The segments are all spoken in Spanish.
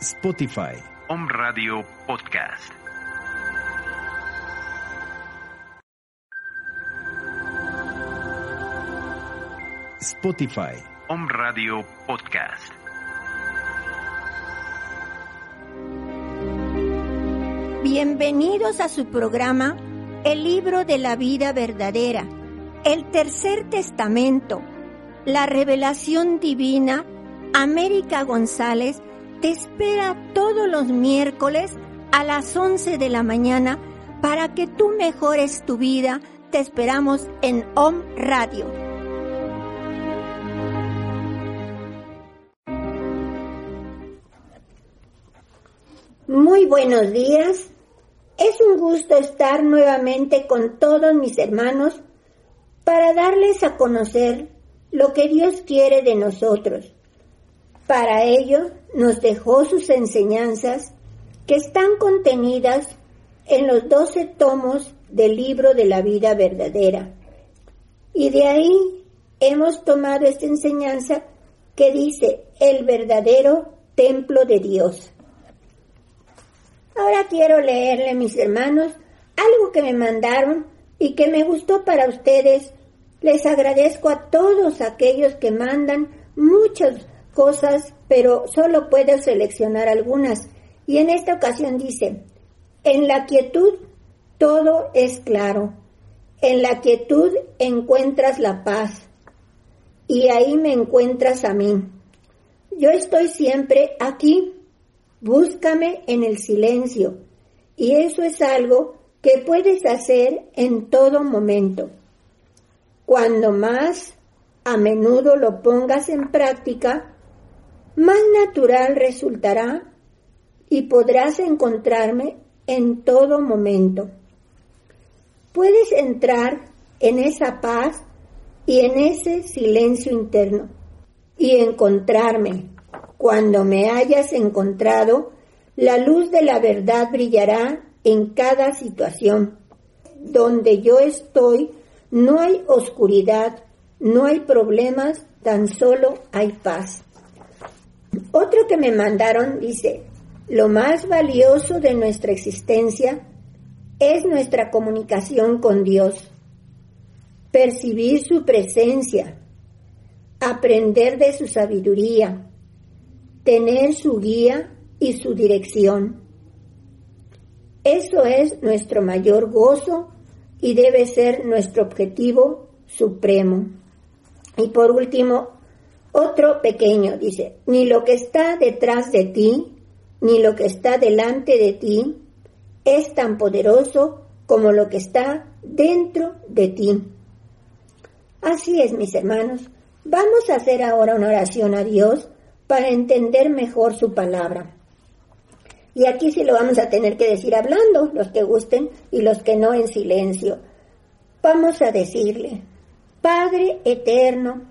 Spotify, Home Radio Podcast. Spotify, Home Radio Podcast. Bienvenidos a su programa El Libro de la Vida Verdadera, El Tercer Testamento, La Revelación Divina. América González te espera todos los miércoles a las 11 de la mañana para que tú mejores tu vida. Te esperamos en OM Radio. Muy buenos días. Es un gusto estar nuevamente con todos mis hermanos para darles a conocer lo que Dios quiere de nosotros. Para ello nos dejó sus enseñanzas que están contenidas en los 12 tomos del Libro de la Vida Verdadera. Y de ahí hemos tomado esta enseñanza que dice el verdadero templo de Dios. Ahora quiero leerle, mis hermanos, algo que me mandaron y que me gustó para ustedes. Les agradezco a todos aquellos que mandan muchos cosas, pero solo puedo seleccionar algunas. Y en esta ocasión dice: en la quietud todo es claro, en la quietud encuentras la paz, y ahí me encuentras a mí. Yo estoy siempre aquí, búscame en el silencio, y eso es algo que puedes hacer en todo momento. Cuando más a menudo lo pongas en práctica, más natural resultará y podrás encontrarme en todo momento. Puedes entrar en esa paz y en ese silencio interno y encontrarme. Cuando me hayas encontrado, la luz de la verdad brillará en cada situación. Donde yo estoy, no hay oscuridad, no hay problemas, tan solo hay paz. Otro que me mandaron dice: lo más valioso de nuestra existencia es nuestra comunicación con Dios. Percibir su presencia, aprender de su sabiduría, tener su guía y su dirección. Eso es nuestro mayor gozo y debe ser nuestro objetivo supremo. Y por último, otro pequeño dice: ni lo que está detrás de ti, ni lo que está delante de ti, es tan poderoso como lo que está dentro de ti. Así es, mis hermanos. Vamos a hacer ahora una oración a Dios para entender mejor su palabra. Y aquí sí lo vamos a tener que decir hablando, los que gusten y los que no, en silencio. Vamos a decirle: Padre eterno,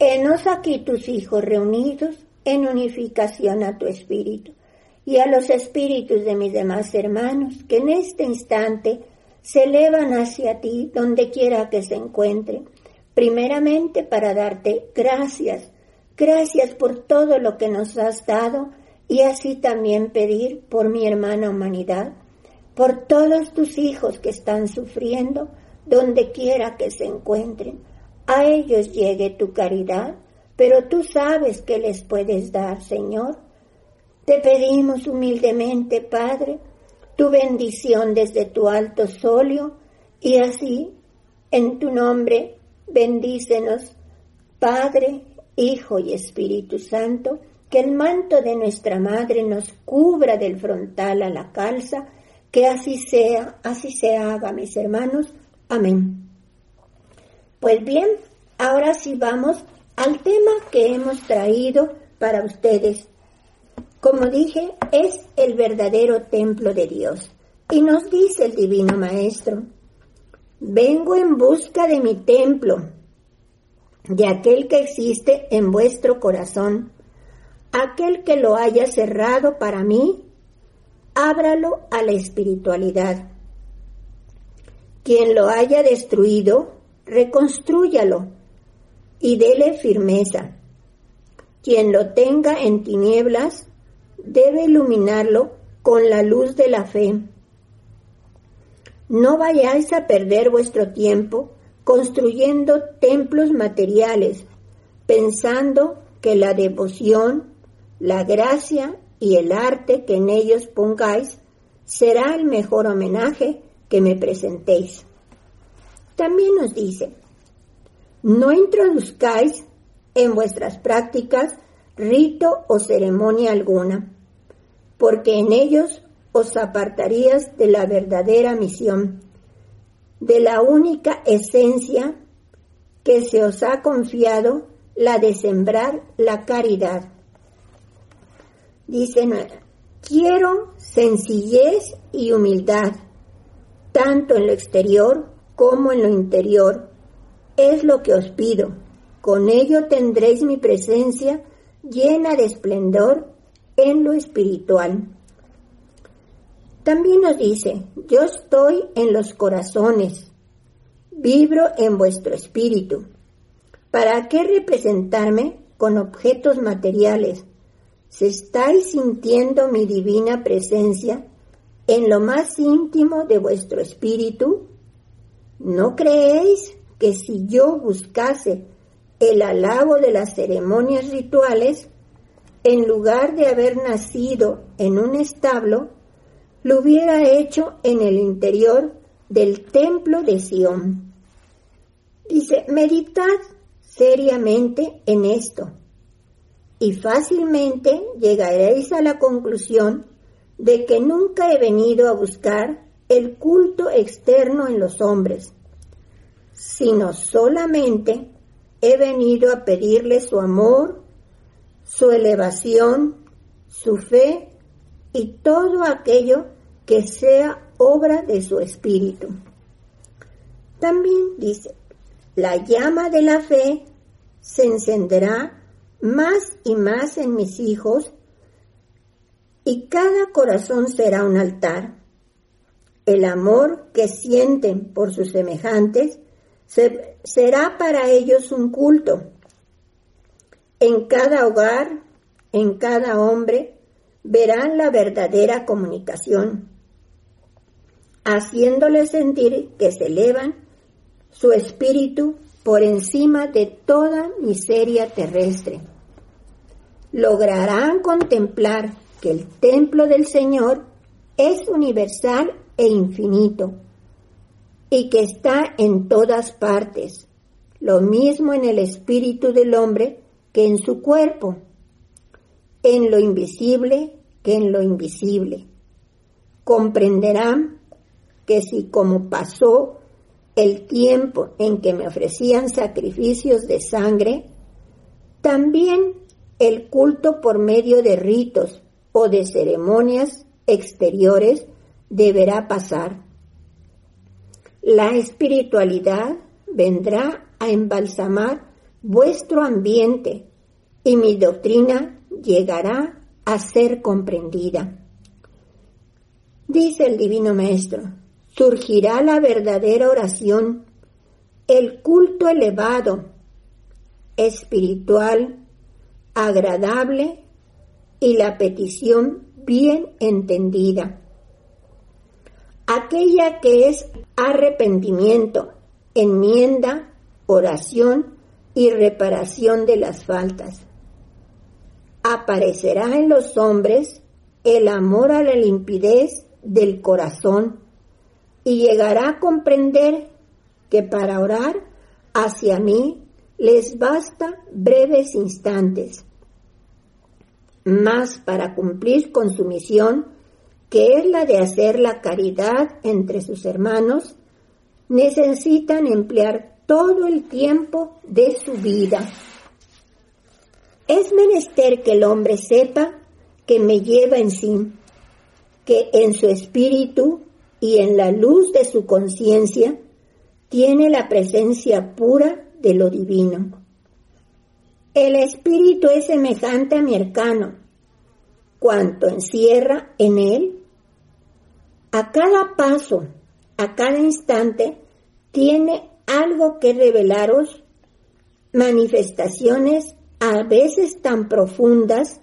henos aquí tus hijos reunidos en unificación a tu espíritu y a los espíritus de mis demás hermanos que en este instante se elevan hacia ti donde quiera que se encuentren, primeramente para darte gracias, gracias por todo lo que nos has dado, y así también pedir por mi hermana humanidad, por todos tus hijos que están sufriendo donde quiera que se encuentren. A ellos llegue tu caridad, pero tú sabes que les puedes dar, Señor. Te pedimos humildemente, Padre, tu bendición desde tu alto solio, y así, en tu nombre, bendícenos, Padre, Hijo y Espíritu Santo, que el manto de nuestra Madre nos cubra del frontal a la calza, que así se haga, mis hermanos. Amén. Pues bien, ahora sí vamos al tema que hemos traído para ustedes. Como dije, es el verdadero templo de Dios. Y nos dice el Divino Maestro: vengo en busca de mi templo, de aquel que existe en vuestro corazón. Aquel que lo haya cerrado para mí, ábralo a la espiritualidad. Quien lo haya destruido, reconstrúyalo y dele firmeza. Quien lo tenga en tinieblas, debe iluminarlo con la luz de la fe. No vayáis a perder vuestro tiempo construyendo templos materiales, pensando que la devoción, la gracia y el arte que en ellos pongáis será el mejor homenaje que me presentéis. También nos dice: no introduzcáis en vuestras prácticas rito o ceremonia alguna, porque en ellos os apartarías de la verdadera misión, de la única esencia que se os ha confiado, la de sembrar la caridad. Dice: quiero sencillez y humildad, tanto en lo exterior como en lo interior. Es lo que os pido. Con ello tendréis mi presencia llena de esplendor en lo espiritual. También nos dice: yo estoy en los corazones, vibro en vuestro espíritu. ¿Para qué representarme con objetos materiales? Si estáis sintiendo mi divina presencia en lo más íntimo de vuestro espíritu, ¿no creéis que si yo buscase el alabo de las ceremonias rituales, en lugar de haber nacido en un establo, lo hubiera hecho en el interior del templo de Sion? Dice: meditad seriamente en esto y fácilmente llegaréis a la conclusión de que nunca he venido a buscar el culto externo en los hombres, sino solamente he venido a pedirle su amor, su elevación, su fe y todo aquello que sea obra de su espíritu. También dice: la llama de la fe se encenderá más y más en mis hijos y cada corazón será un altar. El amor que sienten por sus semejantes será para ellos un culto. En cada hogar, en cada hombre, verán la verdadera comunicación, haciéndoles sentir que se elevan su espíritu por encima de toda miseria terrestre. Lograrán contemplar que el templo del Señor es universal e infinito, y que está en todas partes, lo mismo en el espíritu del hombre que en su cuerpo, en lo invisible que en lo invisible. Comprenderán que si, como pasó el tiempo en que me ofrecían sacrificios de sangre, también el culto por medio de ritos o de ceremonias exteriores deberá pasar. La espiritualidad vendrá a embalsamar vuestro ambiente y mi doctrina llegará a ser comprendida. Dice el Divino Maestro: surgirá la verdadera oración, el culto elevado, espiritual, agradable y la petición bien entendida, aquella que es arrepentimiento, enmienda, oración y reparación de las faltas. Aparecerá en los hombres el amor a la limpidez del corazón y llegará a comprender que para orar hacia mí les basta breves instantes. Mas para cumplir con su misión, que es la de hacer la caridad entre sus hermanos, necesitan emplear todo el tiempo de su vida. Es menester que el hombre sepa que me lleva en sí, que en su espíritu y en la luz de su conciencia tiene la presencia pura de lo divino. El espíritu es semejante a mi hercano, cuanto encierra en él. A cada paso, a cada instante, tiene algo que revelaros, manifestaciones a veces tan profundas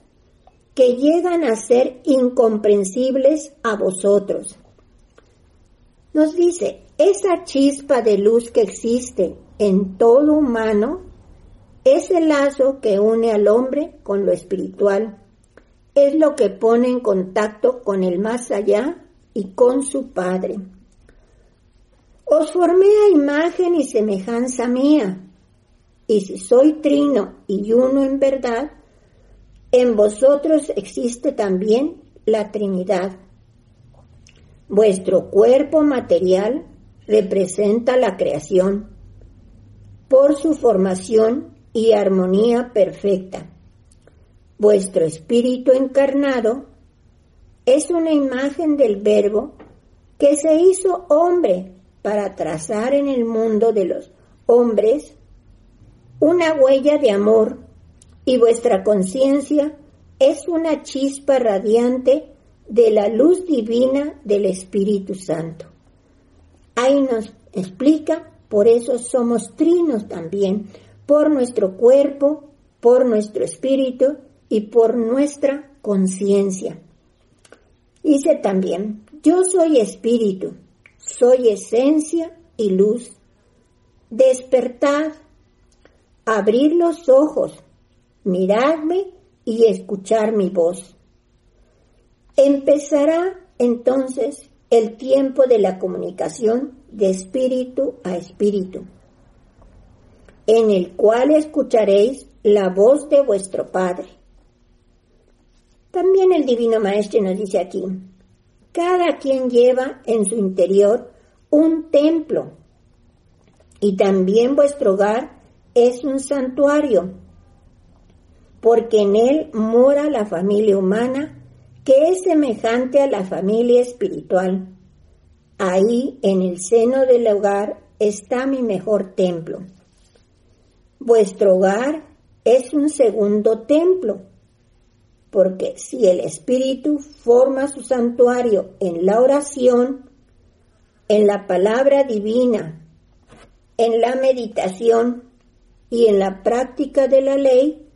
que llegan a ser incomprensibles a vosotros. Nos dice, esa chispa de luz que existe en todo humano es el lazo que une al hombre con lo espiritual. Es lo que pone en contacto con el más allá y con su Padre. Os formé a imagen y semejanza mía, y si soy trino y uno en verdad, en vosotros existe también la Trinidad. Vuestro cuerpo material representa la creación, por su formación y armonía perfecta. Vuestro espíritu encarnado es una imagen del Verbo que se hizo hombre para trazar en el mundo de los hombres una huella de amor, y vuestra conciencia es una chispa radiante de la luz divina del Espíritu Santo. Ahí nos explica, por eso somos trinos también, por nuestro cuerpo, por nuestro espíritu y por nuestra conciencia. Dice también, yo soy espíritu, soy esencia y luz. Despertad, abrid los ojos, miradme y escuchar mi voz. Empezará entonces el tiempo de la comunicación de espíritu a espíritu, en el cual escucharéis la voz de vuestro Padre. También el Divino Maestro nos dice aquí, cada quien lleva en su interior un templo, y también vuestro hogar es un santuario, porque en él mora la familia humana, que es semejante a la familia espiritual. Ahí, en el seno del hogar, está mi mejor templo. Vuestro hogar es un segundo templo, porque si el espíritu forma su santuario en la oración, en la palabra divina, en la meditación y en la práctica de la ley,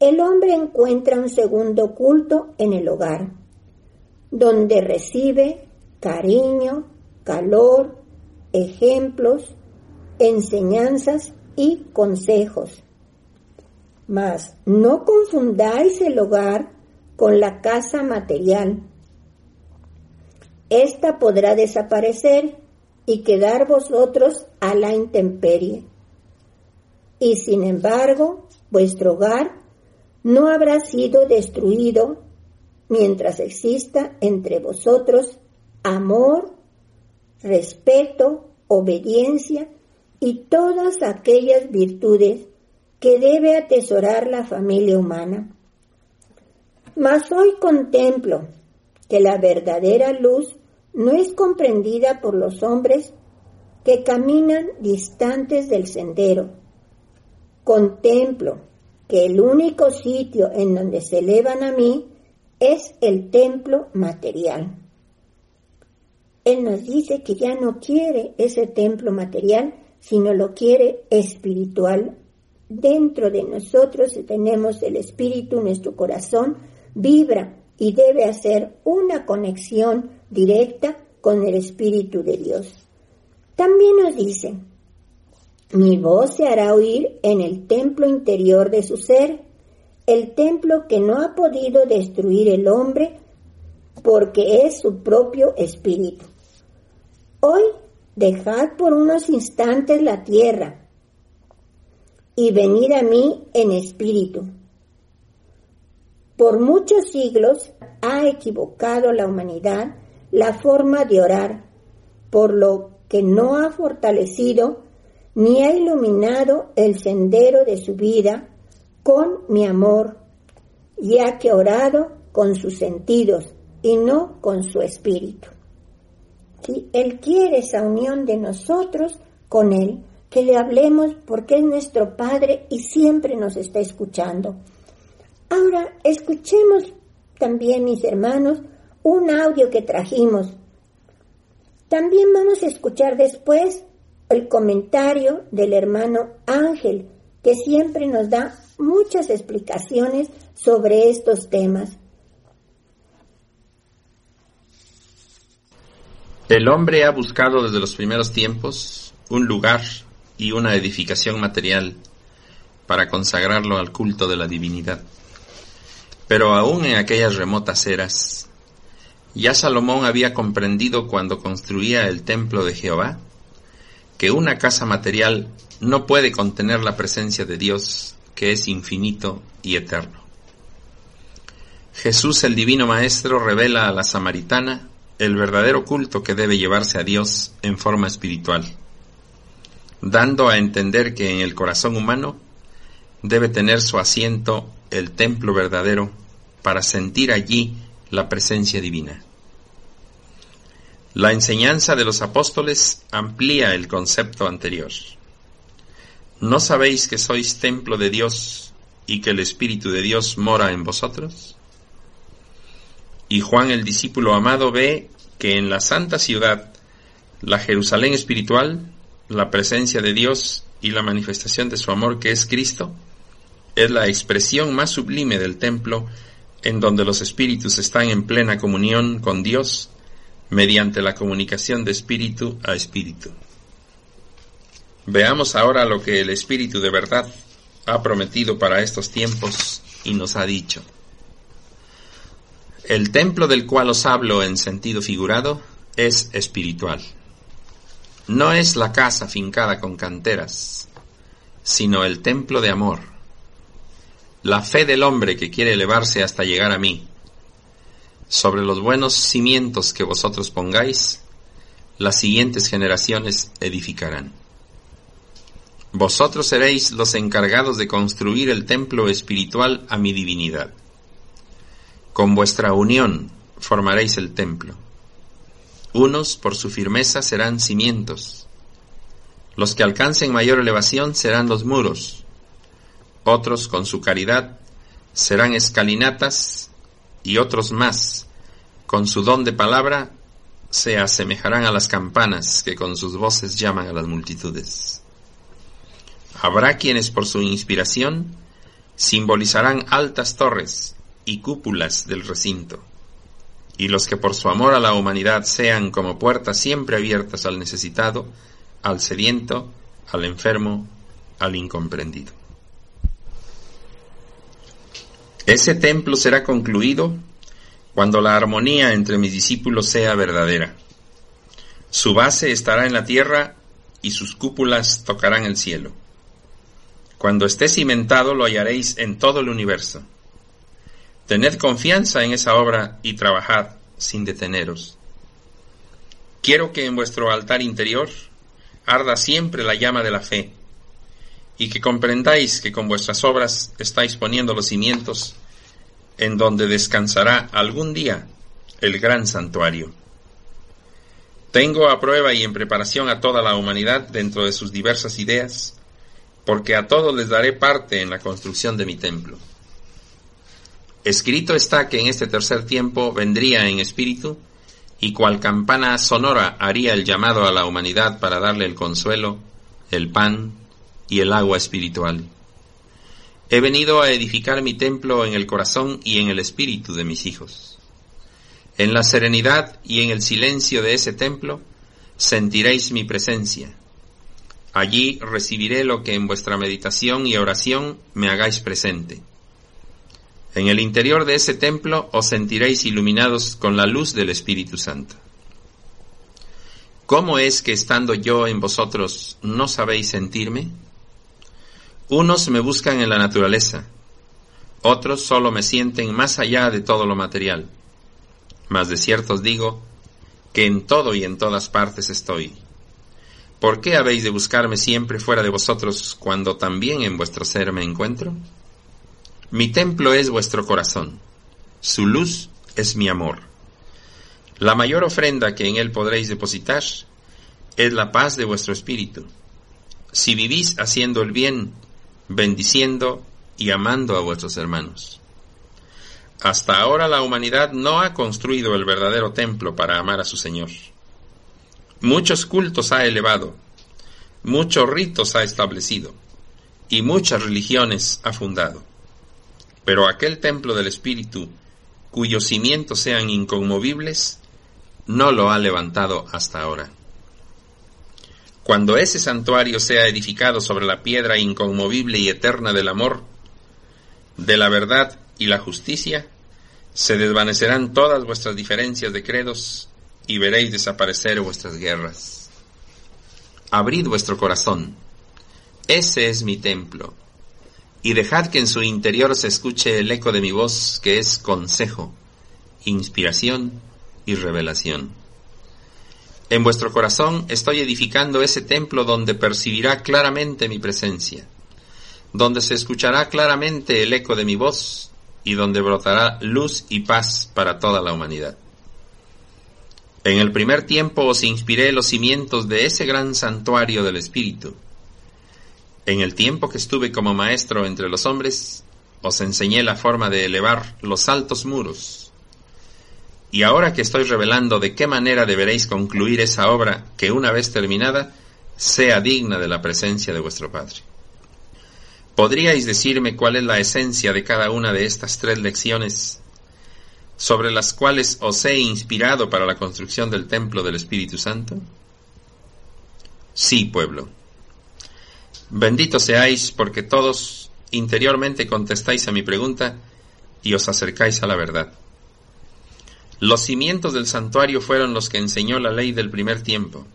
el hombre encuentra un segundo culto en el hogar, donde recibe cariño, calor, ejemplos, enseñanzas y consejos. Mas no confundáis el hogar con la casa material. Esta podrá desaparecer y quedar vosotros a la intemperie. Y sin embargo, vuestro hogar no habrá sido destruido mientras exista entre vosotros amor, respeto, obediencia y todas aquellas virtudes que debe atesorar la familia humana. Mas hoy contemplo que la verdadera luz no es comprendida por los hombres que caminan distantes del sendero. Contemplo que el único sitio en donde se elevan a mí es el templo material. Él nos dice que ya no quiere ese templo material, sino lo quiere espiritual. Dentro de nosotros tenemos el espíritu, nuestro corazón vibra y debe hacer una conexión directa con el Espíritu de Dios. También nos dice, mi voz se hará oír en el templo interior de su ser, el templo que no ha podido destruir el hombre porque es su propio espíritu. Hoy dejad por unos instantes la tierra y venid a mí en espíritu. Por muchos siglos ha equivocado la humanidad la forma de orar, por lo que no ha fortalecido ni ha iluminado el sendero de su vida con mi amor, ya que ha orado con sus sentidos y no con su espíritu. ¿Sí? Él quiere esa unión de nosotros con Él, que le hablemos porque es nuestro Padre y siempre nos está escuchando. Ahora, escuchemos también, mis hermanos, un audio que trajimos. También vamos a escuchar después el comentario del hermano Ángel, que siempre nos da muchas explicaciones sobre estos temas. El hombre ha buscado desde los primeros tiempos un lugar y una edificación material para consagrarlo al culto de la divinidad. Pero aún en aquellas remotas eras, ya Salomón había comprendido cuando construía el templo de Jehová, que una casa material no puede contener la presencia de Dios, que es infinito y eterno. Jesús, el Divino Maestro, revela a la samaritana el verdadero culto que debe llevarse a Dios en forma espiritual, dando a entender que en el corazón humano debe tener su asiento el templo verdadero para sentir allí la presencia divina. La enseñanza de los apóstoles amplía el concepto anterior. ¿No sabéis que sois templo de Dios y que el Espíritu de Dios mora en vosotros? Y Juan, el discípulo amado, ve que en la santa ciudad, la Jerusalén espiritual, la presencia de Dios y la manifestación de su amor, que es Cristo, es la expresión más sublime del templo, en donde los espíritus están en plena comunión con Dios mediante la comunicación de espíritu a espíritu. Veamos ahora lo que el Espíritu de verdad ha prometido para estos tiempos y nos ha dicho. El templo del cual os hablo en sentido figurado es espiritual. No es la casa fincada con canteras, sino el templo de amor. La fe del hombre que quiere elevarse hasta llegar a mí. Sobre los buenos cimientos que vosotros pongáis, las siguientes generaciones edificarán. Vosotros seréis los encargados de construir el templo espiritual a mi divinidad. Con vuestra unión formaréis el templo. Unos por su firmeza serán cimientos. Los que alcancen mayor elevación serán los muros. Otros con su caridad serán escalinatas, y otros más con su don de palabra se asemejarán a las campanas que con sus voces llaman a las multitudes. Habrá quienes por su inspiración simbolizarán altas torres y cúpulas del recinto. Y los que por su amor a la humanidad sean como puertas siempre abiertas al necesitado, al sediento, al enfermo, al incomprendido. Ese templo será concluido cuando la armonía entre mis discípulos sea verdadera. Su base estará en la tierra y sus cúpulas tocarán el cielo. Cuando esté cimentado lo hallaréis en todo el universo. Tened confianza en esa obra y trabajad sin deteneros. Quiero que en vuestro altar interior arda siempre la llama de la fe y que comprendáis que con vuestras obras estáis poniendo los cimientos en donde descansará algún día el gran santuario. Tengo a prueba y en preparación a toda la humanidad dentro de sus diversas ideas, porque a todos les daré parte en la construcción de mi templo. Escrito está que en este tercer tiempo vendría en espíritu, y cual campana sonora haría el llamado a la humanidad para darle el consuelo, el pan y el agua espiritual. He venido a edificar mi templo en el corazón y en el espíritu de mis hijos. En la serenidad y en el silencio de ese templo sentiréis mi presencia. Allí recibiré lo que en vuestra meditación y oración me hagáis presente. En el interior de ese templo os sentiréis iluminados con la luz del Espíritu Santo. ¿Cómo es que estando yo en vosotros no sabéis sentirme? Unos me buscan en la naturaleza, otros solo me sienten más allá de todo lo material. Mas de cierto os digo que en todo y en todas partes estoy. ¿Por qué habéis de buscarme siempre fuera de vosotros cuando también en vuestro ser me encuentro? Mi templo es vuestro corazón, su luz es mi amor. La mayor ofrenda que en él podréis depositar es la paz de vuestro espíritu, si vivís haciendo el bien, bendiciendo y amando a vuestros hermanos. Hasta ahora la humanidad no ha construido el verdadero templo para amar a su Señor. Muchos cultos ha elevado, muchos ritos ha establecido, y muchas religiones ha fundado. Pero aquel templo del Espíritu, cuyos cimientos sean inconmovibles, no lo ha levantado hasta ahora. Cuando ese santuario sea edificado sobre la piedra inconmovible y eterna del amor, de la verdad y la justicia, se desvanecerán todas vuestras diferencias de credos y veréis desaparecer vuestras guerras. Abrid vuestro corazón. Ese es mi templo. Y dejad que en su interior se escuche el eco de mi voz, que es consejo, inspiración y revelación. En vuestro corazón estoy edificando ese templo donde percibirá claramente mi presencia, donde se escuchará claramente el eco de mi voz y donde brotará luz y paz para toda la humanidad. En el primer tiempo os inspiré los cimientos de ese gran santuario del Espíritu. En el tiempo que estuve como maestro entre los hombres, os enseñé la forma de elevar los altos muros. Y ahora que estoy revelando de qué manera deberéis concluir esa obra que, una vez terminada, sea digna de la presencia de vuestro Padre. ¿Podríais decirme cuál es la esencia de cada una de estas tres lecciones sobre las cuales os he inspirado para la construcción del templo del Espíritu Santo? Sí, pueblo. Benditos seáis porque todos interiormente contestáis a mi pregunta y os acercáis a la verdad. Los cimientos del santuario fueron los que enseñó la ley del primer tiempo.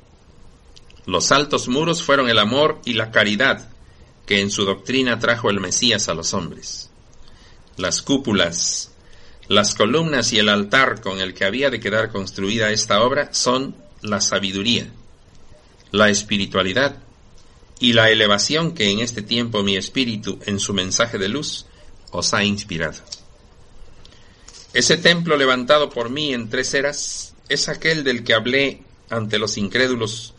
Los altos muros fueron el amor y la caridad que en su doctrina trajo el Mesías a los hombres. Las cúpulas, las columnas y el altar con el que había de quedar construida esta obra son la sabiduría, la espiritualidad y la elevación que en este tiempo mi espíritu, en su mensaje de luz, os ha inspirado. Ese templo levantado por mí en 3 eras es aquel del que hablé ante los incrédulos,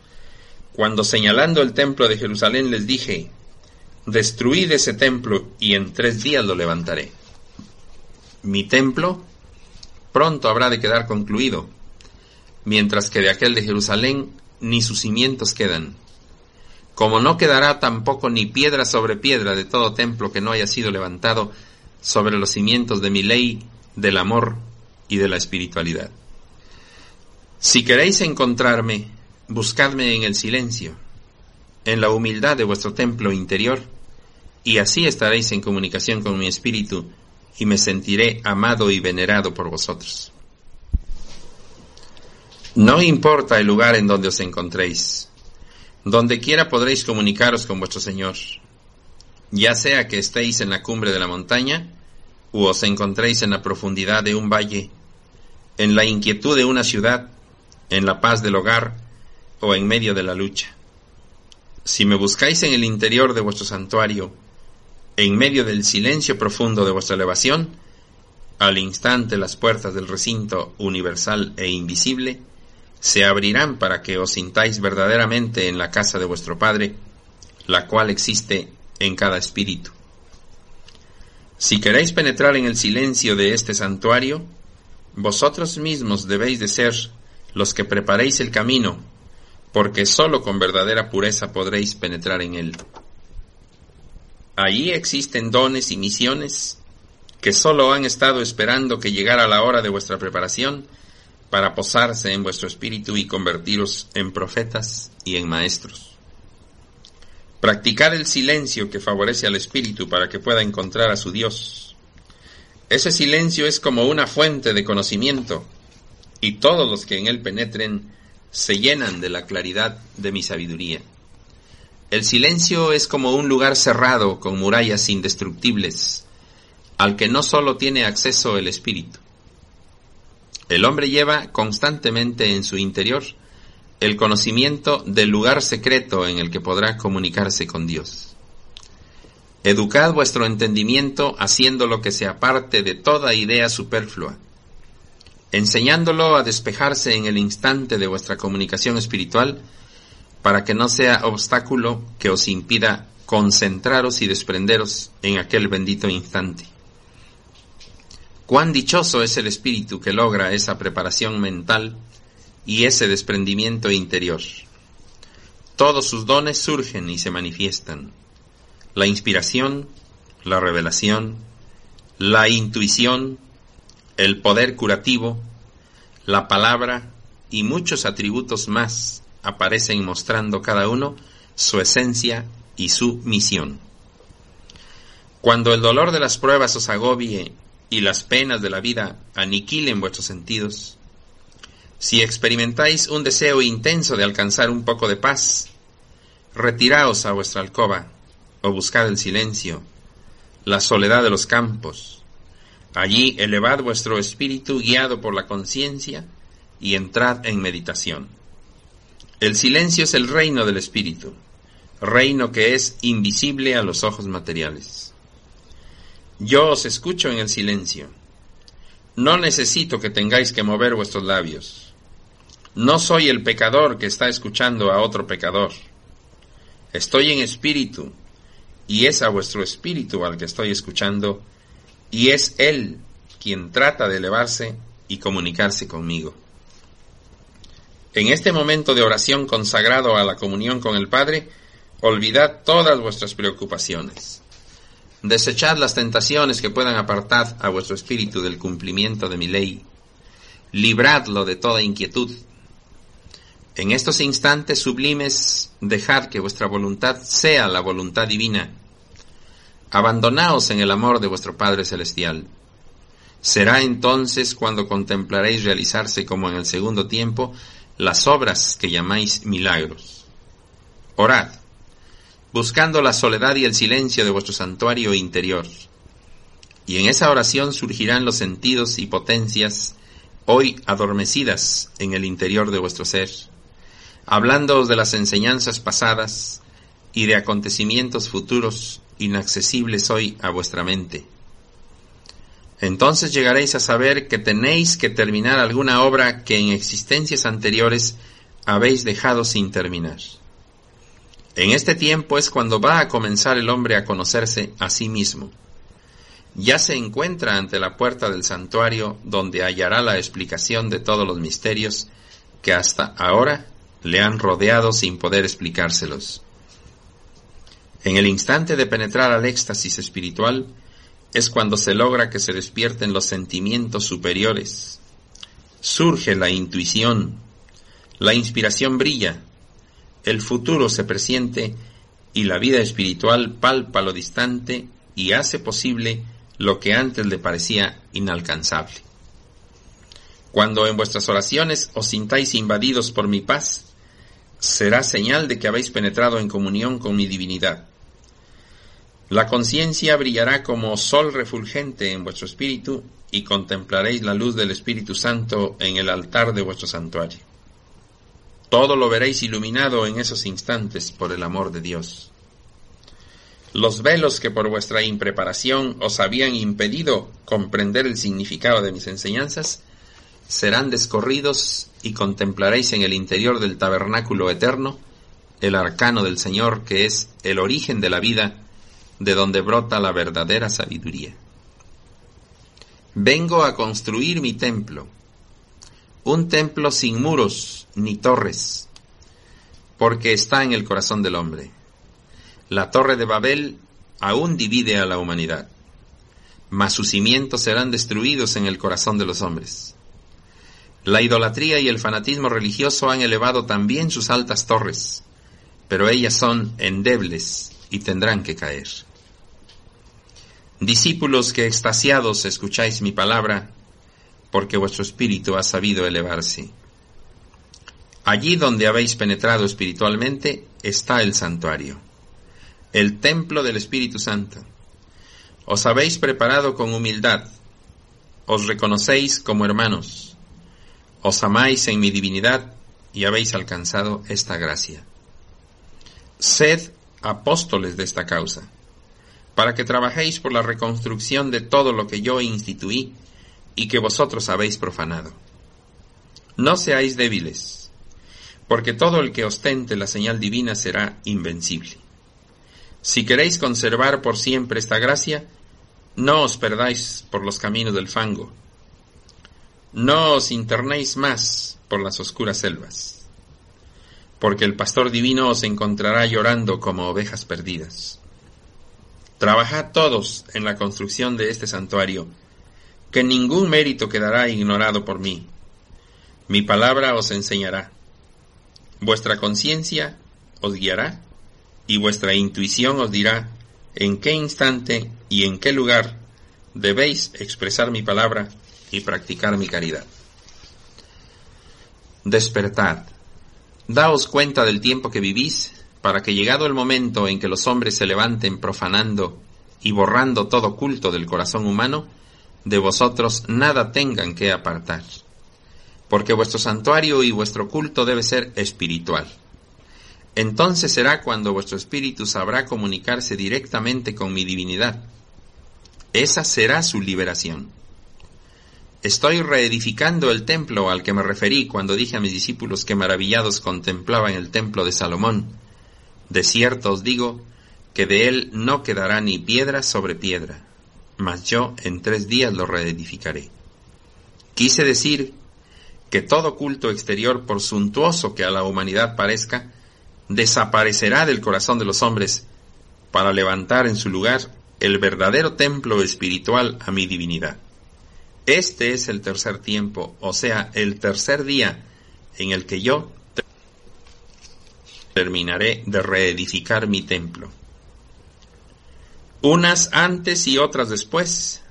cuando señalando el templo de Jerusalén les dije: destruid ese templo y en 3 días lo levantaré. Mi templo pronto habrá de quedar concluido, mientras que de aquel de Jerusalén ni sus cimientos quedan. Como no quedará tampoco ni piedra sobre piedra de todo templo que no haya sido levantado sobre los cimientos de mi ley, del amor y de la espiritualidad. Si queréis encontrarme, buscadme en el silencio, en la humildad de vuestro templo interior, y así estaréis en comunicación con mi espíritu, y me sentiré amado y venerado por vosotros. No importa el lugar en donde os encontréis, donde quiera podréis comunicaros con vuestro Señor, ya sea que estéis en la cumbre de la montaña, o os encontréis en la profundidad de un valle, en la inquietud de una ciudad, en la paz del hogar, o en medio de la lucha. Si me buscáis en el interior de vuestro santuario, en medio del silencio profundo de vuestra elevación, al instante las puertas del recinto universal e invisible se abrirán para que os sintáis verdaderamente en la casa de vuestro Padre, la cual existe en cada espíritu. Si queréis penetrar en el silencio de este santuario, vosotros mismos debéis de ser los que preparéis el camino, porque sólo con verdadera pureza podréis penetrar en él. Allí existen dones y misiones que sólo han estado esperando que llegara la hora de vuestra preparación para posarse en vuestro espíritu y convertiros en profetas y en maestros. Practicad el silencio que favorece al espíritu para que pueda encontrar a su Dios. Ese silencio es como una fuente de conocimiento, y todos los que en él penetren se llenan de la claridad de mi sabiduría. El silencio es como un lugar cerrado con murallas indestructibles, al que no solo tiene acceso el espíritu. El hombre lleva constantemente en su interior el conocimiento del lugar secreto en el que podrá comunicarse con Dios. Educad vuestro entendimiento haciendo lo que se aparte de toda idea superflua, enseñándolo a despejarse en el instante de vuestra comunicación espiritual para que no sea obstáculo que os impida concentraros y desprenderos en aquel bendito instante. Cuán dichoso es el espíritu que logra esa preparación mental y ese desprendimiento interior. Todos sus dones surgen y se manifiestan. la inspiración, la revelación, la intuición, el poder curativo, la palabra y muchos atributos más aparecen mostrando cada uno su esencia y su misión. Cuando el dolor de las pruebas os agobie y las penas de la vida aniquilen vuestros sentidos, si experimentáis un deseo intenso de alcanzar un poco de paz, retiraos a vuestra alcoba o buscad el silencio, la soledad de los campos. Allí elevad vuestro espíritu guiado por la conciencia y entrad en meditación. El silencio es el reino del espíritu, reino que es invisible a los ojos materiales. Yo os escucho en el silencio. No necesito que tengáis que mover vuestros labios. No soy el pecador que está escuchando a otro pecador. Estoy en espíritu, y es a vuestro espíritu al que estoy escuchando, y es Él quien trata de elevarse y comunicarse conmigo. En este momento de oración consagrado a la comunión con el Padre, olvidad todas vuestras preocupaciones. Desechad las tentaciones que puedan apartar a vuestro espíritu del cumplimiento de mi ley. Libradlo de toda inquietud. En estos instantes sublimes, dejad que vuestra voluntad sea la voluntad divina. Abandonaos en el amor de vuestro Padre Celestial. Será entonces cuando contemplaréis realizarse, como en el segundo tiempo, las obras que llamáis milagros. Orad, buscando la soledad y el silencio de vuestro santuario interior. Y en esa oración surgirán los sentidos y potencias hoy adormecidas en el interior de vuestro ser, hablándoos de las enseñanzas pasadas y de acontecimientos futuros inaccesibles hoy a vuestra mente. Entonces llegaréis a saber que tenéis que terminar alguna obra que en existencias anteriores habéis dejado sin terminar. En este tiempo es cuando va a comenzar el hombre a conocerse a sí mismo. Ya se encuentra ante la puerta del santuario donde hallará la explicación de todos los misterios que hasta ahora le han rodeado sin poder explicárselos. En el instante de penetrar al éxtasis espiritual es cuando se logra que se despierten los sentimientos superiores. Surge la intuición, la inspiración brilla, el futuro se presiente y la vida espiritual palpa lo distante y hace posible lo que antes le parecía inalcanzable. Cuando en vuestras oraciones os sintáis invadidos por mi paz, será señal de que habéis penetrado en comunión con mi divinidad. La conciencia brillará como sol refulgente en vuestro espíritu y contemplaréis la luz del Espíritu Santo en el altar de vuestro santuario. Todo lo veréis iluminado en esos instantes por el amor de Dios. Los velos que por vuestra impreparación os habían impedido comprender el significado de mis enseñanzas serán descorridos y contemplaréis en el interior del tabernáculo eterno el arcano del Señor, que es el origen de la vida, de donde brota la verdadera sabiduría. Vengo a construir mi templo, un templo sin muros ni torres, porque está en el corazón del hombre. La torre de Babel aún divide a la humanidad, mas sus cimientos serán destruidos en el corazón de los hombres. La idolatría y el fanatismo religioso han elevado también sus altas torres, pero ellas son endebles y tendrán que caer. Discípulos que extasiados escucháis mi palabra, porque vuestro espíritu ha sabido elevarse. Allí donde habéis penetrado espiritualmente está el santuario, el templo del Espíritu Santo. Os habéis preparado con humildad, os reconocéis como hermanos, os amáis en mi divinidad y habéis alcanzado esta gracia. Sed apóstoles de esta causa, para que trabajéis por la reconstrucción de todo lo que yo instituí y que vosotros habéis profanado. No seáis débiles, porque todo el que ostente la señal divina será invencible. Si queréis conservar por siempre esta gracia, no os perdáis por los caminos del fango. No os internéis más por las oscuras selvas, porque el pastor divino os encontrará llorando como ovejas perdidas. Trabajad todos en la construcción de este santuario, que ningún mérito quedará ignorado por mí. Mi palabra os enseñará, vuestra conciencia os guiará y vuestra intuición os dirá en qué instante y en qué lugar debéis expresar mi palabra y practicar mi caridad. Despertad, daos cuenta del tiempo que vivís, para que llegado el momento en que los hombres se levanten profanando y borrando todo culto del corazón humano, de vosotros nada tengan que apartar, porque vuestro santuario y vuestro culto debe ser espiritual. Entonces será cuando vuestro espíritu sabrá comunicarse directamente con mi divinidad. Esa será su liberación. Estoy reedificando el templo al que me referí cuando dije a mis discípulos que maravillados contemplaban el templo de Salomón. De cierto os digo que de él no quedará ni piedra sobre piedra, mas yo en 3 días lo reedificaré. Quise decir que todo culto exterior, por suntuoso que a la humanidad parezca, desaparecerá del corazón de los hombres para levantar en su lugar el verdadero templo espiritual a mi divinidad. Este es el tercer tiempo, o sea, el tercer día en el que yo terminaré de reedificar mi templo. Unas antes y otras después,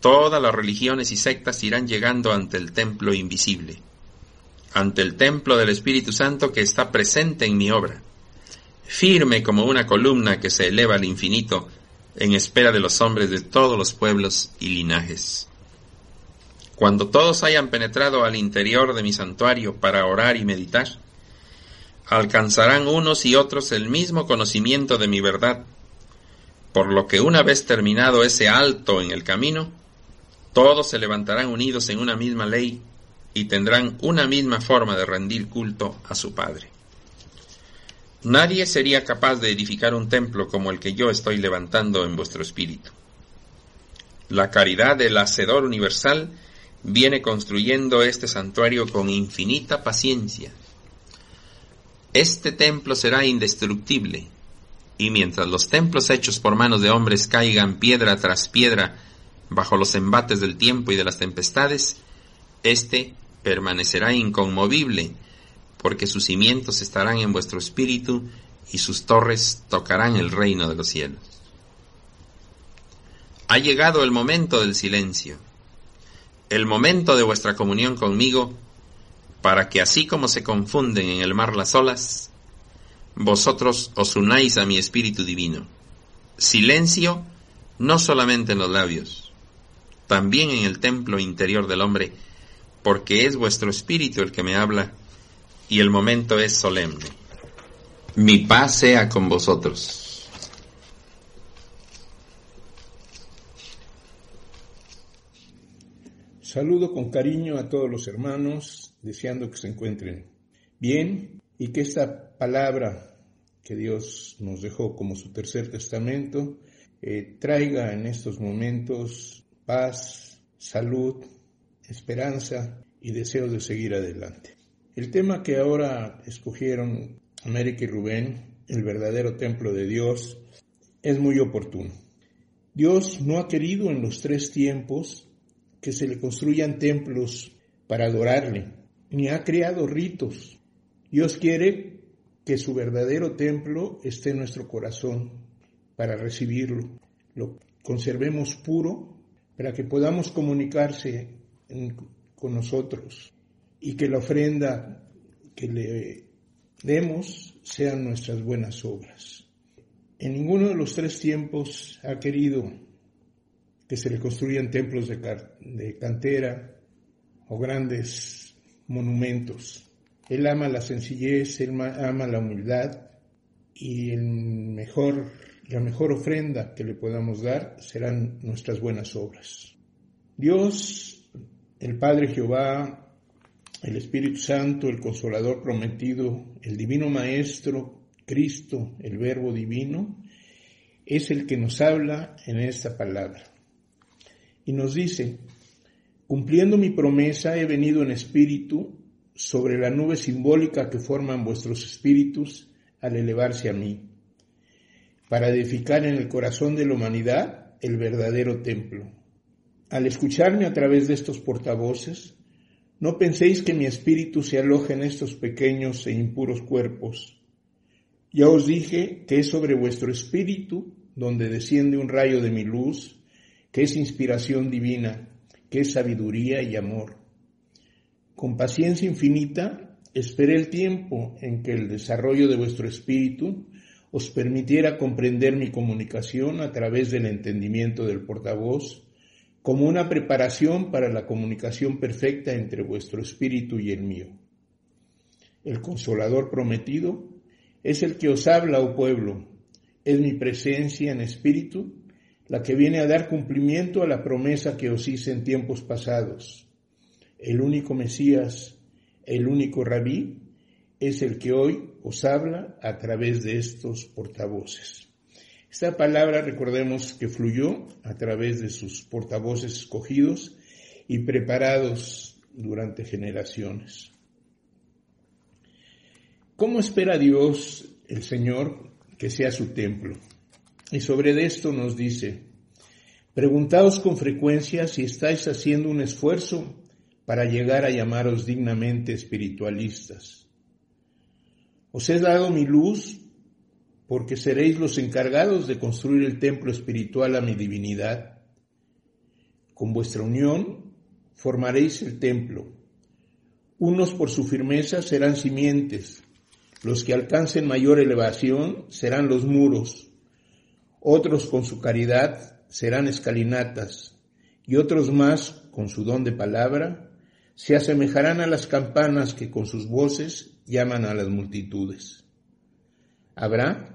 todas las religiones y sectas irán llegando ante el templo invisible, ante el templo del Espíritu Santo que está presente en mi obra, firme como una columna que se eleva al infinito en espera de los hombres de todos los pueblos y linajes. Cuando todos hayan penetrado al interior de mi santuario para orar y meditar, alcanzarán unos y otros el mismo conocimiento de mi verdad, por lo que una vez terminado ese alto en el camino, todos se levantarán unidos en una misma ley y tendrán una misma forma de rendir culto a su Padre. Nadie sería capaz de edificar un templo como el que yo estoy levantando en vuestro espíritu. La caridad del Hacedor Universal viene construyendo este santuario con infinita paciencia. Este templo será indestructible, y mientras los templos hechos por manos de hombres caigan piedra tras piedra bajo los embates del tiempo y de las tempestades, este permanecerá inconmovible, porque sus cimientos estarán en vuestro espíritu y sus torres tocarán el reino de los cielos. Ha llegado el momento del silencio, el momento de vuestra comunión conmigo, para que así como se confunden en el mar las olas, vosotros os unáis a mi espíritu divino. Silencio no solamente en los labios, también en el templo interior del hombre, porque es vuestro espíritu el que me habla, y el momento es solemne. Mi paz sea con vosotros. Saludo con cariño a todos los hermanos, deseando que se encuentren bien, y que esta palabra que Dios nos dejó como su tercer testamento traiga en estos momentos paz, salud, esperanza y deseos de seguir adelante. El tema que ahora escogieron América y Rubén, el verdadero templo de Dios, es muy oportuno. Dios no ha querido en los 3 tiempos que se le construyan templos para adorarle, ni ha creado ritos. Dios quiere que su verdadero templo esté en nuestro corazón para recibirlo, lo conservemos puro para que podamos comunicarse con nosotros y que la ofrenda que le demos sean nuestras buenas obras. En ninguno de los 3 tiempos ha querido que se le construyan templos de cantera o grandes monumentos. Él ama la sencillez, él ama la humildad, y la mejor ofrenda que le podamos dar serán nuestras buenas obras. Dios, el Padre Jehová, el Espíritu Santo, el Consolador prometido, el Divino Maestro, Cristo, el Verbo Divino, es el que nos habla en esta palabra. Y nos dice: cumpliendo mi promesa he venido en espíritu sobre la nube simbólica que forman vuestros espíritus al elevarse a mí. para edificar en el corazón de la humanidad el verdadero templo. Al escucharme a través de estos portavoces, no penséis que mi espíritu se aloje en estos pequeños e impuros cuerpos. Ya os dije que es sobre vuestro espíritu donde desciende un rayo de mi luz, que es inspiración divina, que es sabiduría y amor. Con paciencia infinita esperé el tiempo en que el desarrollo de vuestro espíritu os permitiera comprender mi comunicación a través del entendimiento del portavoz, como una preparación para la comunicación perfecta entre vuestro espíritu y el mío. El Consolador prometido es el que os habla, oh pueblo, es mi presencia en espíritu, la que viene a dar cumplimiento a la promesa que os hice en tiempos pasados. El único Mesías, el único Rabí, es el que hoy os habla a través de estos portavoces. Esta palabra, recordemos que fluyó a través de sus portavoces escogidos y preparados durante generaciones. ¿Cómo espera Dios, el Señor, que sea su templo? Y sobre esto nos dice: preguntaos con frecuencia si estáis haciendo un esfuerzo para llegar a llamaros dignamente espiritualistas. Os he dado mi luz porque seréis los encargados de construir el templo espiritual a mi divinidad. Con vuestra unión formaréis el templo. Unos por su firmeza serán simientes, los que alcancen mayor elevación serán los muros. Otros con su caridad serán escalinatas, y otros más, con su don de palabra, se asemejarán a las campanas que con sus voces llaman a las multitudes. Habrá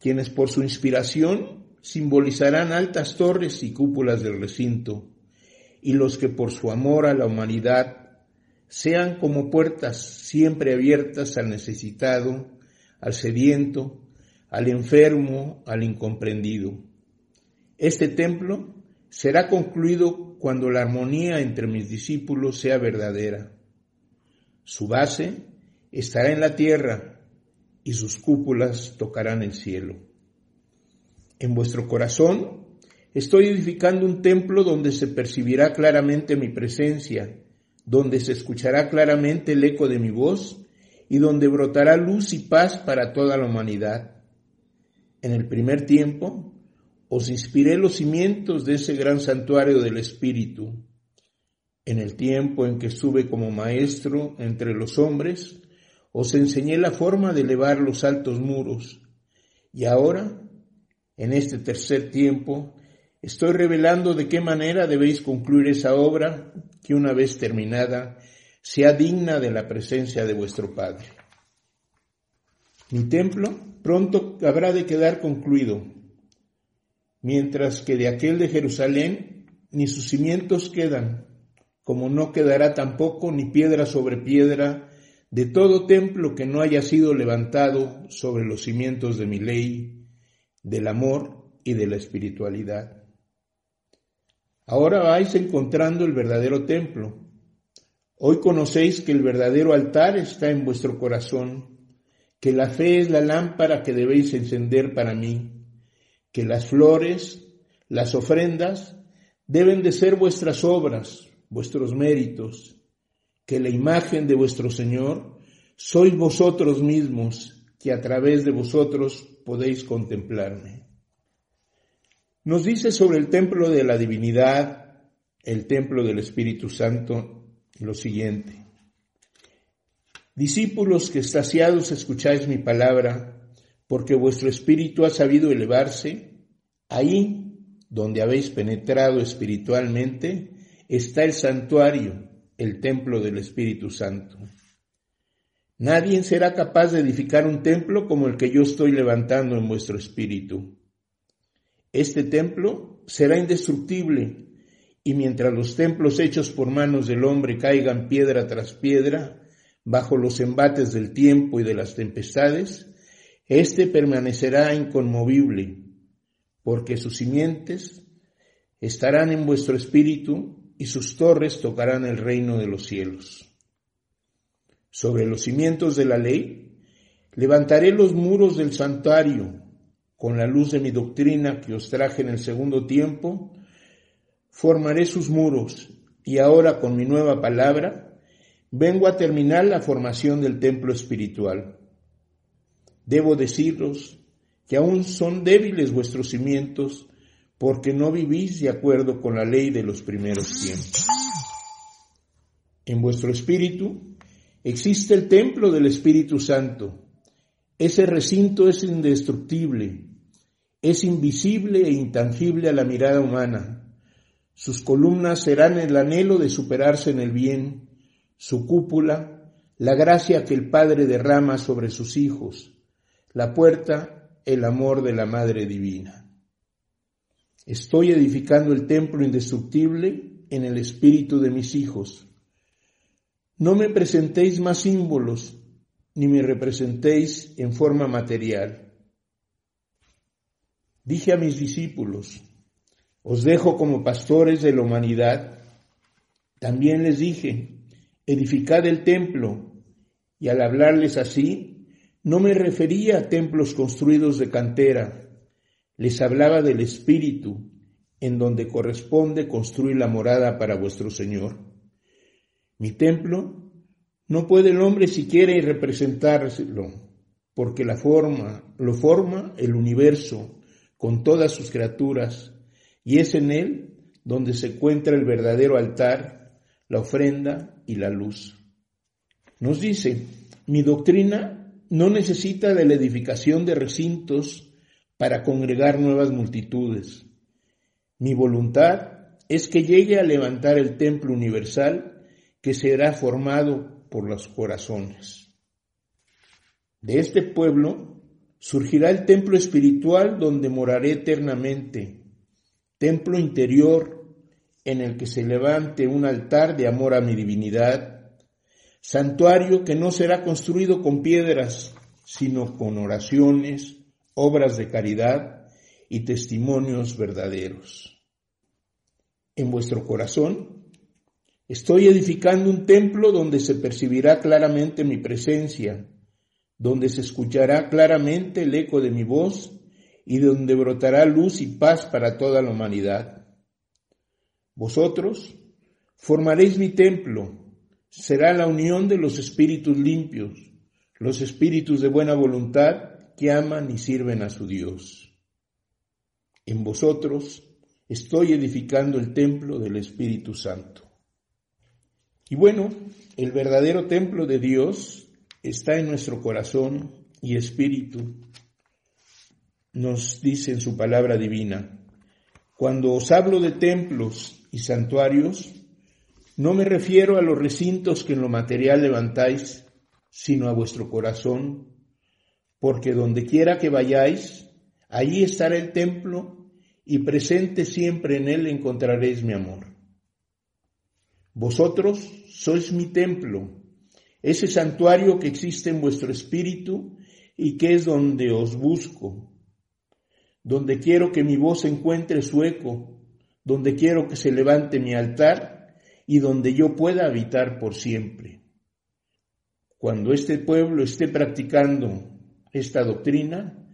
quienes por su inspiración simbolizarán altas torres y cúpulas del recinto, y los que por su amor a la humanidad sean como puertas siempre abiertas al necesitado, al sediento, al enfermo, al incomprendido. Este templo será concluido cuando la armonía entre mis discípulos sea verdadera. Su base estará en la tierra y sus cúpulas tocarán el cielo. En vuestro corazón estoy edificando un templo donde se percibirá claramente mi presencia, donde se escuchará claramente el eco de mi voz y donde brotará luz y paz para toda la humanidad. En el primer tiempo, os inspiré los cimientos de ese gran santuario del Espíritu. En el tiempo en que estuve como maestro entre los hombres, os enseñé la forma de elevar los altos muros. Y ahora, en este tercer tiempo, estoy revelando de qué manera debéis concluir esa obra que, una vez terminada, sea digna de la presencia de vuestro Padre. Mi templo pronto habrá de quedar concluido, mientras que de aquel de Jerusalén ni sus cimientos quedan, como no quedará tampoco ni piedra sobre piedra de todo templo que no haya sido levantado sobre los cimientos de mi ley, del amor y de la espiritualidad. Ahora vais encontrando el verdadero templo. Hoy conocéis que el verdadero altar está en vuestro corazón, que la fe es la lámpara que debéis encender para mí, que las flores, las ofrendas, deben de ser vuestras obras, vuestros méritos, que la imagen de vuestro Señor sois vosotros mismos, que a través de vosotros podéis contemplarme. Nos dice sobre el templo de la divinidad, el templo del Espíritu Santo, lo siguiente: discípulos que extasiados escucháis mi palabra, porque vuestro espíritu ha sabido elevarse, ahí donde habéis penetrado espiritualmente está el santuario, el templo del Espíritu Santo. Nadie será capaz de edificar un templo como el que yo estoy levantando en vuestro espíritu. Este templo será indestructible, y mientras los templos hechos por manos del hombre caigan piedra tras piedra, bajo los embates del tiempo y de las tempestades, éste permanecerá inconmovible, porque sus simientes estarán en vuestro espíritu y sus torres tocarán el reino de los cielos. Sobre los cimientos de la ley levantaré los muros del santuario, con la luz de mi doctrina que os traje en el segundo tiempo, formaré sus muros, y ahora con mi nueva palabra vengo a terminar la formación del templo espiritual. Debo deciros que aún son débiles vuestros cimientos, porque no vivís de acuerdo con la ley de los primeros tiempos. En vuestro espíritu existe el templo del Espíritu Santo. Ese recinto es indestructible, es invisible e intangible a la mirada humana. Sus columnas serán el anhelo de superarse en el bien, su cúpula, la gracia que el Padre derrama sobre sus hijos, la puerta, el amor de la Madre Divina. Estoy edificando el templo indestructible en el espíritu de mis hijos. No me presentéis más símbolos, ni me representéis en forma material. Dije a mis discípulos, os dejo como pastores de la humanidad. También les dije, edificad el templo, y al hablarles así, no me refería a templos construidos de cantera, les hablaba del Espíritu, en donde corresponde construir la morada para vuestro Señor. Mi templo no puede el hombre siquiera representárselo, porque lo forma el universo con todas sus criaturas, y es en él donde se encuentra el verdadero altar, la ofrenda y la luz. Nos dice, mi doctrina no necesita de la edificación de recintos para congregar nuevas multitudes. Mi voluntad es que llegue a levantar el templo universal que será formado por los corazones. De este pueblo surgirá el templo espiritual donde moraré eternamente, templo interior en el que se levante un altar de amor a mi divinidad, santuario que no será construido con piedras, sino con oraciones, obras de caridad y testimonios verdaderos. En vuestro corazón estoy edificando un templo donde se percibirá claramente mi presencia, donde se escuchará claramente el eco de mi voz y donde brotará luz y paz para toda la humanidad. Vosotros formaréis mi templo, será la unión de los espíritus limpios, los espíritus de buena voluntad que aman y sirven a su Dios. En vosotros estoy edificando el templo del Espíritu Santo. Y bueno, el verdadero templo de Dios está en nuestro corazón y espíritu. Nos dice en su palabra divina, cuando os hablo de templos y santuarios, no me refiero a los recintos que en lo material levantáis, sino a vuestro corazón, porque donde quiera que vayáis, allí estará el templo y presente siempre en él encontraréis mi amor. Vosotros sois mi templo, ese santuario que existe en vuestro espíritu y que es donde os busco, donde quiero que mi voz encuentre su eco, donde quiero que se levante mi altar y donde yo pueda habitar por siempre. Cuando este pueblo esté practicando esta doctrina,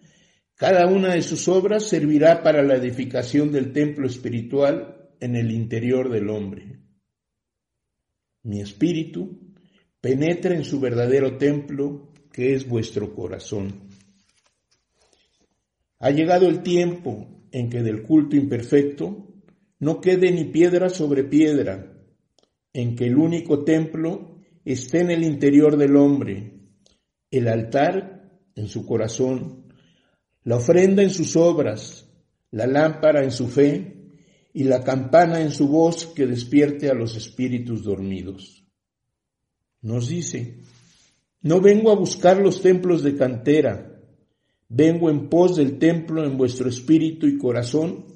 cada una de sus obras servirá para la edificación del templo espiritual en el interior del hombre. Mi espíritu penetra en su verdadero templo, que es vuestro corazón. Ha llegado el tiempo en que del culto imperfecto no quede ni piedra sobre piedra, en que el único templo esté en el interior del hombre, el altar en su corazón, la ofrenda en sus obras, la lámpara en su fe, y la campana en su voz que despierte a los espíritus dormidos. Nos dice, no vengo a buscar los templos de cantera, vengo en pos del templo en vuestro espíritu y corazón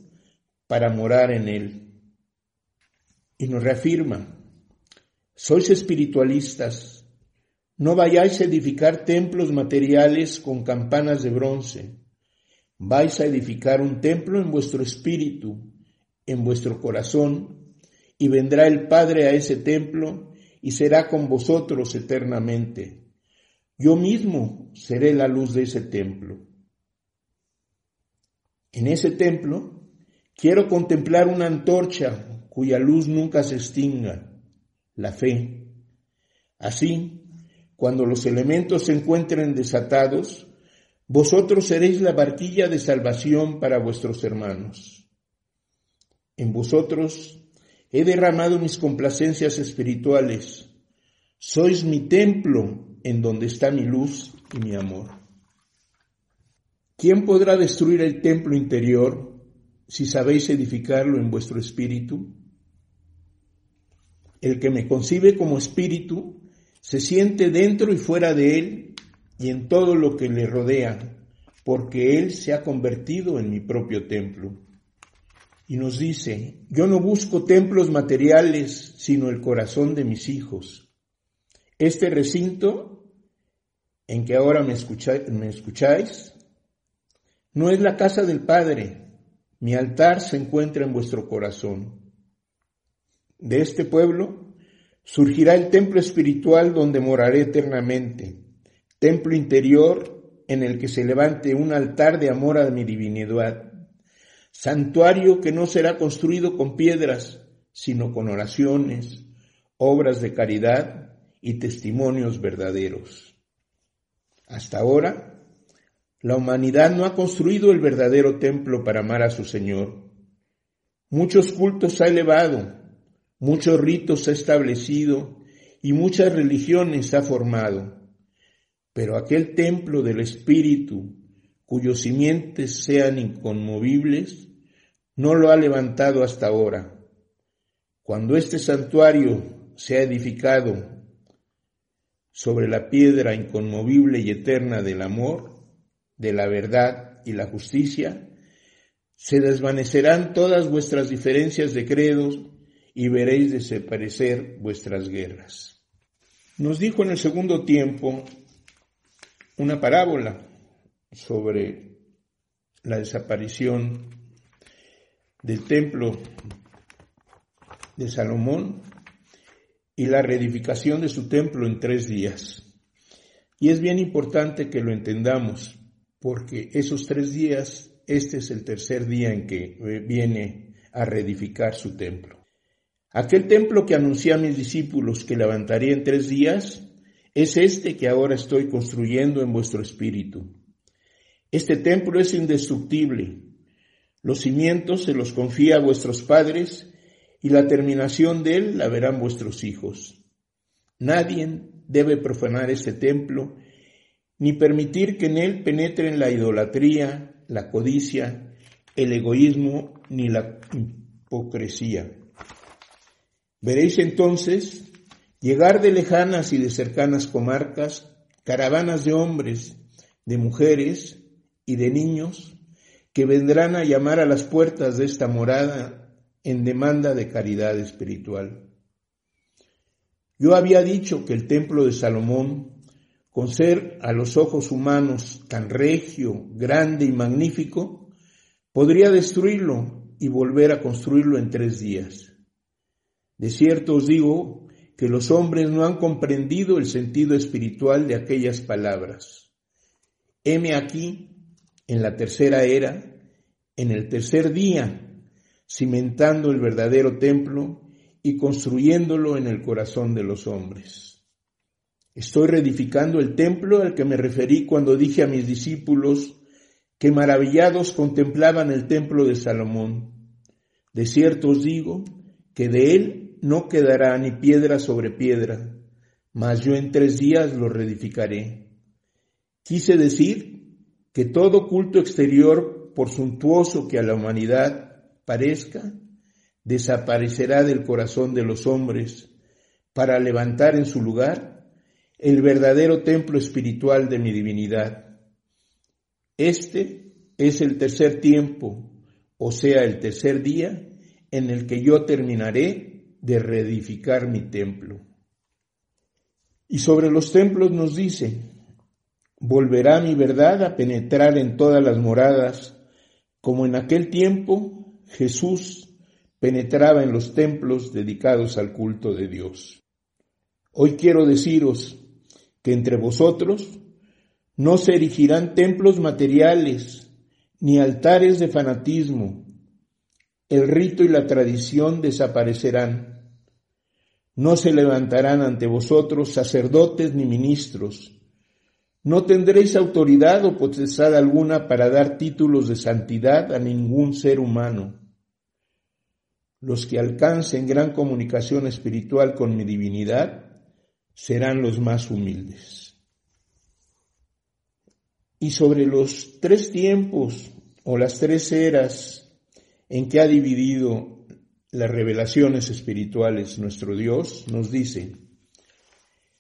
para morar en él. Y nos reafirma, sois espiritualistas, no vayáis a edificar templos materiales con campanas de bronce, vais a edificar un templo en vuestro espíritu, en vuestro corazón, y vendrá el Padre a ese templo y será con vosotros eternamente. Yo mismo seré la luz de ese templo. En ese templo quiero contemplar una antorcha cuya luz nunca se extinga, la fe. Así, cuando los elementos se encuentren desatados, vosotros seréis la barquilla de salvación para vuestros hermanos. En vosotros he derramado mis complacencias espirituales. Sois mi templo en donde está mi luz y mi amor. ¿Quién podrá destruir el templo interior si sabéis edificarlo en vuestro espíritu? El que me concibe como espíritu se siente dentro y fuera de él y en todo lo que le rodea, porque él se ha convertido en mi propio templo. Y nos dice, yo no busco templos materiales, sino el corazón de mis hijos. Este recinto en que ahora me escucháis no es la casa del Padre, mi altar se encuentra en vuestro corazón. De este pueblo surgirá el templo espiritual donde moraré eternamente, templo interior en el que se levante un altar de amor a mi divinidad, santuario que no será construido con piedras, sino con oraciones, obras de caridad y testimonios verdaderos. Hasta ahora, la humanidad no ha construido el verdadero templo para amar a su Señor. Muchos cultos ha elevado, muchos ritos ha establecido y muchas religiones ha formado. Pero aquel templo del Espíritu, cuyos simientes sean inconmovibles, no lo ha levantado hasta ahora. Cuando este santuario sea edificado sobre la piedra inconmovible y eterna del amor, de la verdad y la justicia, se desvanecerán todas vuestras diferencias de credos y veréis desaparecer vuestras guerras. Nos dijo en el segundo tiempo una parábola sobre la desaparición del templo de Salomón y la reedificación de su templo en 3 días. Y es bien importante que lo entendamos, porque esos 3 días, este es el tercer día en que viene a reedificar su templo. Aquel templo que anuncié a mis discípulos que levantaría en 3 días, es este que ahora estoy construyendo en vuestro espíritu. Este templo es indestructible. Los cimientos se los confía a vuestros padres, y la terminación de él la verán vuestros hijos. Nadie debe profanar este templo, ni permitir que en él penetren la idolatría, la codicia, el egoísmo, ni la hipocresía. Veréis entonces llegar de lejanas y de cercanas comarcas caravanas de hombres, de mujeres y de niños que vendrán a llamar a las puertas de esta morada en demanda de caridad espiritual. Yo había dicho que el templo de Salomón, con ser a los ojos humanos tan regio, grande y magnífico, podría destruirlo y volver a construirlo en 3 días. De cierto os digo que los hombres no han comprendido el sentido espiritual de aquellas palabras. Heme aquí, en la tercera era, en el tercer día, cimentando el verdadero templo y construyéndolo en el corazón de los hombres. Estoy reedificando el templo al que me referí cuando dije a mis discípulos que maravillados contemplaban el templo de Salomón. De cierto os digo que de él no quedará ni piedra sobre piedra, mas yo en 3 días lo reedificaré. Quise decir que todo culto exterior, por suntuoso que a la humanidad parezca, desaparecerá del corazón de los hombres para levantar en su lugar el verdadero templo espiritual de mi divinidad. Este es el tercer tiempo, o sea, el tercer día en el que yo terminaré de reedificar mi templo. Y sobre los templos nos dice, volverá mi verdad a penetrar en todas las moradas, como en aquel tiempo Jesús penetraba en los templos dedicados al culto de Dios. Hoy quiero deciros que entre vosotros no se erigirán templos materiales, ni altares de fanatismo. El rito y la tradición desaparecerán. No se levantarán ante vosotros sacerdotes ni ministros. No tendréis autoridad o potestad alguna para dar títulos de santidad a ningún ser humano. Los que alcancen gran comunicación espiritual con mi divinidad serán los más humildes. Y sobre los 3 tiempos o las 3 eras en que ha dividido las revelaciones espirituales nuestro Dios, nos dice: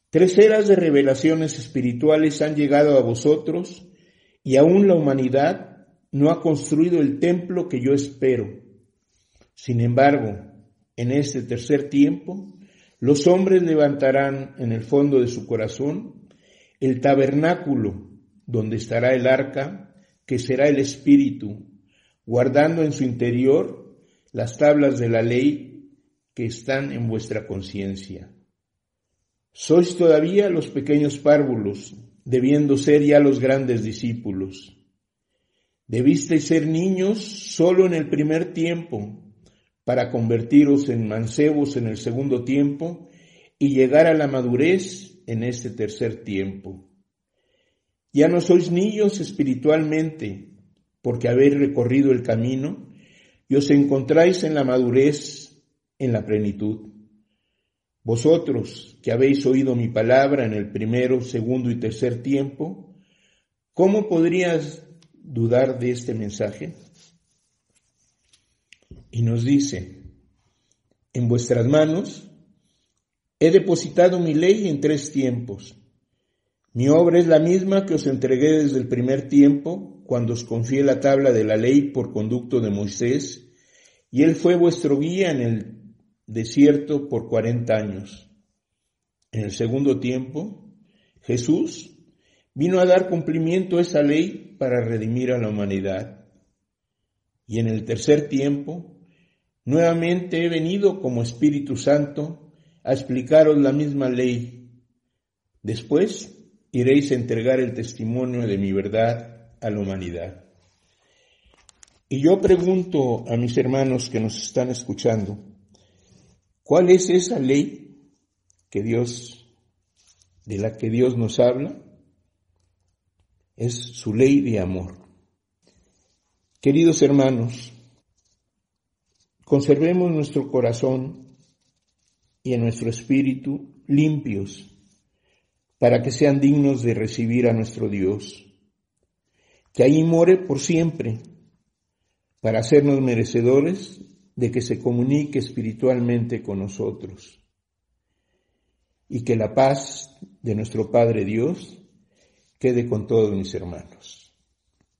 3 eras de revelaciones espirituales han llegado a vosotros y aún la humanidad no ha construido el templo que yo espero. Sin embargo, en este tercer tiempo, los hombres levantarán en el fondo de su corazón el tabernáculo donde estará el arca, que será el espíritu, guardando en su interior las tablas de la ley que están en vuestra conciencia. Sois todavía los pequeños párvulos, debiendo ser ya los grandes discípulos. Debisteis ser niños solo en el primer tiempo, para convertiros en mancebos en el segundo tiempo y llegar a la madurez en este tercer tiempo. Ya no sois niños espiritualmente, porque habéis recorrido el camino y os encontráis en la madurez, en la plenitud. Vosotros, que habéis oído mi palabra en el primero, segundo y tercer tiempo, ¿cómo podrías dudar de este mensaje? Y nos dice: en vuestras manos he depositado mi ley en 3 tiempos. Mi obra es la misma que os entregué desde el primer tiempo, cuando os confié la tabla de la ley por conducto de Moisés, y él fue vuestro guía en el desierto por 40 años. En el segundo tiempo, Jesús vino a dar cumplimiento a esa ley para redimir a la humanidad. Y en el tercer tiempo, nuevamente he venido como Espíritu Santo a explicaros la misma ley. Después iréis a entregar el testimonio de mi verdad a la humanidad. Y yo pregunto a mis hermanos que nos están escuchando, ¿cuál es esa ley de la que Dios nos habla? Es su ley de amor. Queridos hermanos, conservemos nuestro corazón y en nuestro espíritu limpios para que sean dignos de recibir a nuestro Dios, que ahí more por siempre para hacernos merecedores de que se comunique espiritualmente con nosotros y que la paz de nuestro Padre Dios quede con todos mis hermanos.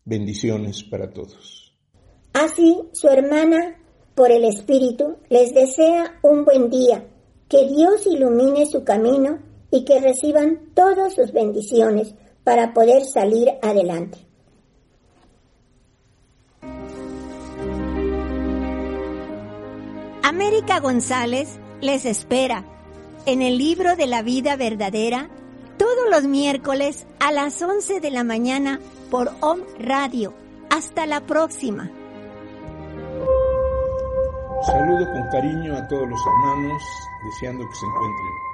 Bendiciones para todos. Así su hermana por el Espíritu les desea un buen día, que Dios ilumine su camino y que reciban todas sus bendiciones para poder salir adelante. América González les espera en el Libro de la Vida Verdadera todos los miércoles a las 11 de la mañana por OM Radio. Hasta la próxima. Saludo con cariño a todos los hermanos, deseando que se encuentren